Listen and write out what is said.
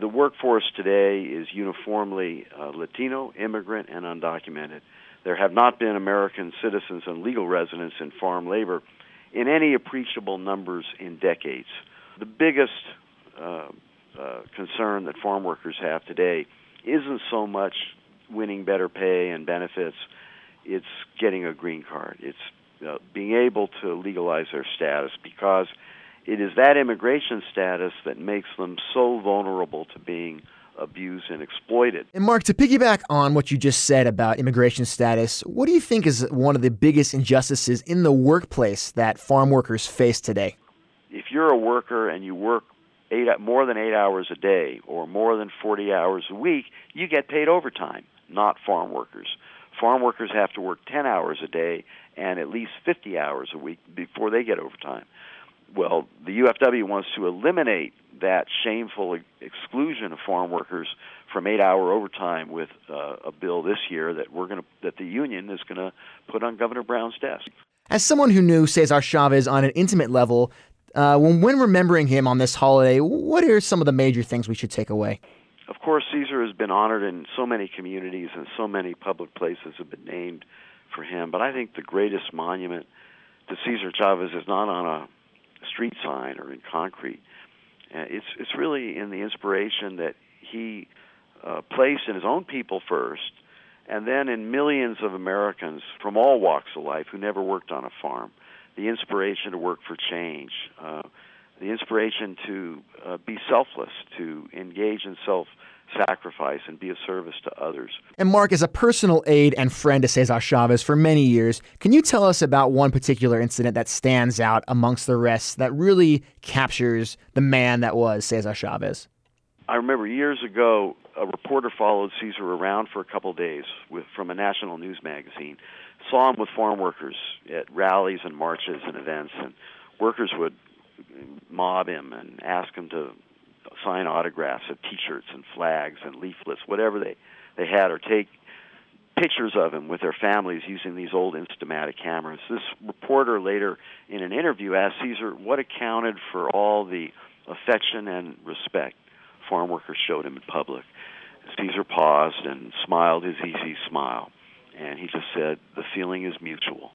the workforce today is uniformly Latino, immigrant, and undocumented. There have not been American citizens and legal residents in farm labor in any appreciable numbers in decades. The biggest concern that farm workers have today isn't so much winning better pay and benefits, it's getting a green card. It's being able to legalize their status, because it is that immigration status that makes them so vulnerable to being abused and exploited. And Mark, to piggyback on what you just said about immigration status, what do you think is one of the biggest injustices in the workplace that farm workers face today? If you're a worker and you work more than 8 hours a day or more than 40 hours a week, you get paid overtime, not farm workers. Farm workers have to work 10 hours a day and at least 50 hours a week before they get overtime. Well, the UFW wants to eliminate that shameful exclusion of farm workers from 8-hour overtime with a bill this year that that the union is going to put on Governor Brown's desk. As someone who knew Cesar Chavez on an intimate level, when remembering him on this holiday, what are some of the major things we should take away? Of course, Cesar has been honored in so many communities, and so many public places have been named for him. But I think the greatest monument to Cesar Chavez is not on a street sign or in concrete. It's really in the inspiration that he placed in his own people first, and then in millions of Americans from all walks of life who never worked on a farm. The inspiration to work for change, the inspiration to be selfless, to engage in self-sacrifice and be of service to others. And Mark, as a personal aide and friend to Cesar Chavez for many years, can you tell us about one particular incident that stands out amongst the rest that really captures the man that was Cesar Chavez? I remember years ago, a reporter followed Cesar around for a couple of days from a national news magazine, saw him with farm workers at rallies and marches and events, and workers would mob him and ask him to sign autographs of T-shirts and flags and leaflets, whatever they had, or take pictures of him with their families using these old Instamatic cameras. This reporter later in an interview asked Cesar what accounted for all the affection and respect farm workers showed him in public. Cesar paused and smiled his easy smile, and he just said, "The feeling is mutual."